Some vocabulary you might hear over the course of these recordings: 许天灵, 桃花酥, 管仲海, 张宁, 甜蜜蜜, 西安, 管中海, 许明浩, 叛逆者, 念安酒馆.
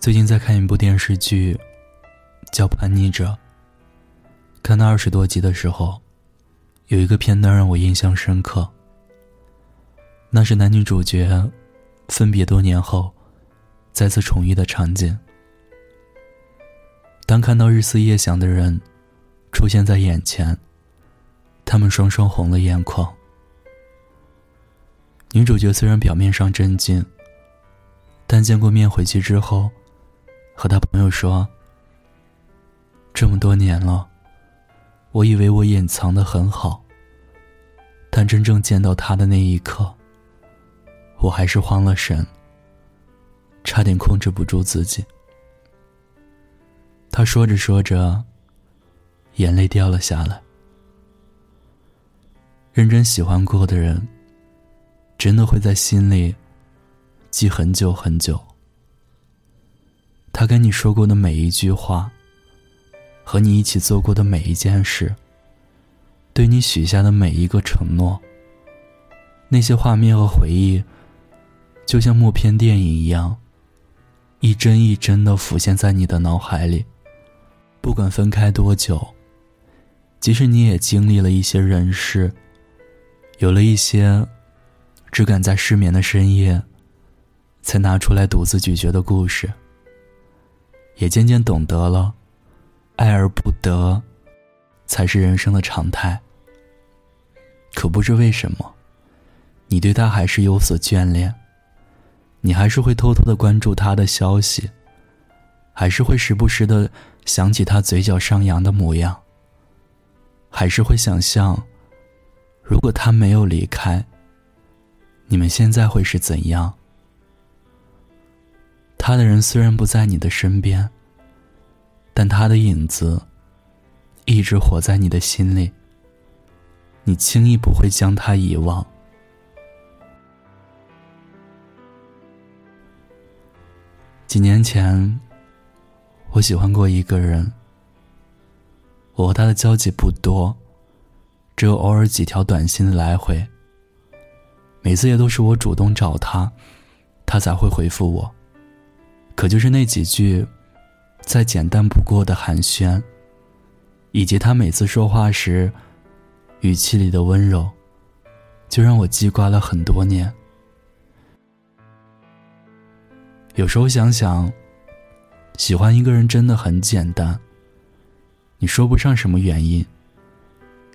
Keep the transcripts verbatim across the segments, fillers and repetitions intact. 最近在看一部电视剧叫《叛逆者》，看到二十多集的时候，有一个片段让我印象深刻。那是男女主角分别多年后再次重遇的场景。当看到日思夜想的人出现在眼前，他们双双红了眼眶。女主角虽然表面上震惊，但见过面回去之后，和她朋友说：“这么多年了，我以为我隐藏得很好，但真正见到她的那一刻，我还是慌了神，差点控制不住自己。”她说着说着，眼泪掉了下来。认真喜欢过的人，真的会在心里记很久很久。他跟你说过的每一句话，和你一起做过的每一件事，对你许下的每一个承诺，那些画面和回忆，就像默片电影一样，一帧一帧地浮现在你的脑海里。不管分开多久，即使你也经历了一些人事，有了一些只敢在失眠的深夜才拿出来独自咀嚼的故事，也渐渐懂得了爱而不得才是人生的常态。可不知为什么，你对他还是有所眷恋，你还是会偷偷地关注他的消息，还是会时不时地想起他嘴角上扬的模样，还是会想象，如果他没有离开，你们现在会是怎样？他的人虽然不在你的身边，但他的影子一直活在你的心里，你轻易不会将他遗忘。几年前，我喜欢过一个人，我和他的交集不多，只有偶尔几条短信的来回。每次也都是我主动找他，他才会回复我，可就是那几句再简单不过的寒暄，以及他每次说话时语气里的温柔，就让我记挂了很多年。有时候想想，喜欢一个人真的很简单，你说不上什么原因，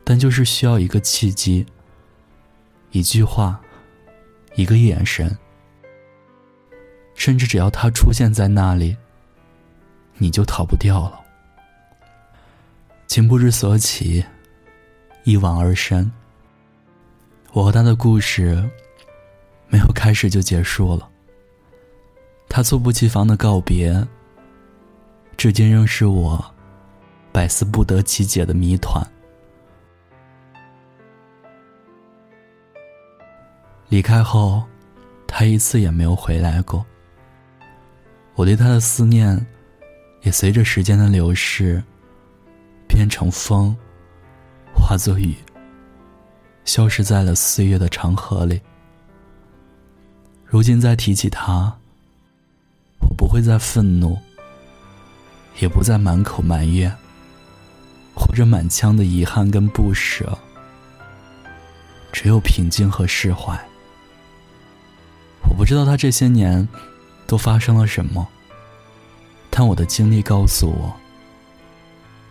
但就是需要一个契机，一句话，一个眼神，甚至只要他出现在那里，你就逃不掉了。情不知所起，一往而深。我和他的故事没有开始就结束了，他猝不及防的告别，至今仍是我百思不得其解的谜团。离开后，他一次也没有回来过。我对他的思念，也随着时间的流逝，变成风，化作雨，消失在了岁月的长河里。如今再提起他，我不会再愤怒，也不再满口埋怨，或者满腔的遗憾跟不舍，只有平静和释怀。我不知道他这些年都发生了什么，但我的经历告诉我，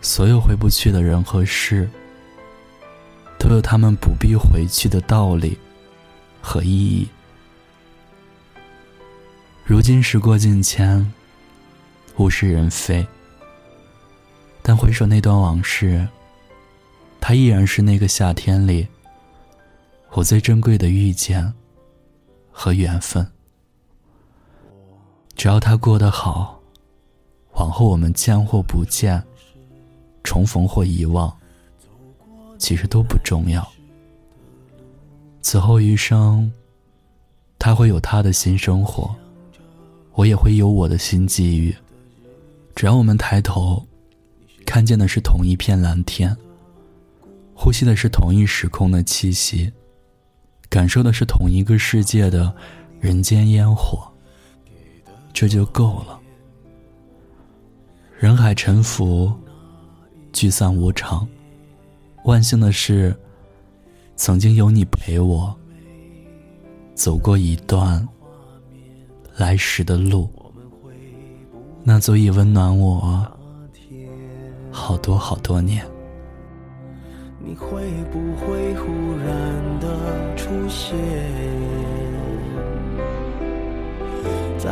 所有回不去的人和事，都有他们不必回去的道理和意义。如今时过境迁，物是人非，但回首那段往事，它依然是那个夏天里我最珍贵的遇见和缘分。只要他过得好，往后我们见或不见，重逢或遗忘，其实都不重要。此后余生，他会有他的新生活，我也会有我的新际遇。只要我们抬头，看见的是同一片蓝天，呼吸的是同一时空的气息，感受的是同一个世界的人间烟火，这就够了。人海沉浮，聚散无常。万幸的是，曾经有你陪我走过一段来时的路，那足以温暖我好多好多年。你会不会忽然的出现在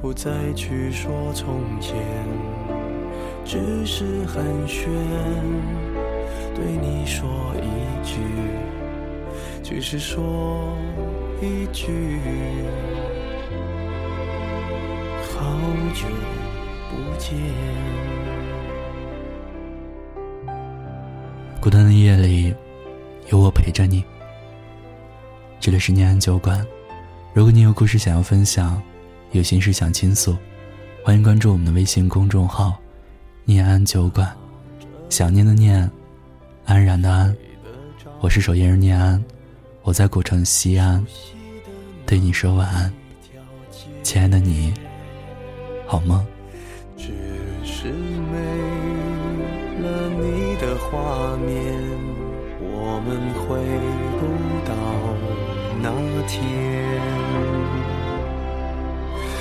不再去说从前，只是寒暄，对你说一句，只是说一句，好久不见。孤单的夜里，有我陪着你。这里是念安酒馆，如果你有故事想要分享，有心事想倾诉，欢迎关注我们的微信公众号念安酒馆，想念的念，安然的安。我是守夜人念安，我在古城西安对你说晚安，亲爱的你好吗？只是没了你的画面，我们回不到那天。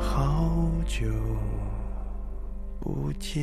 好久不见。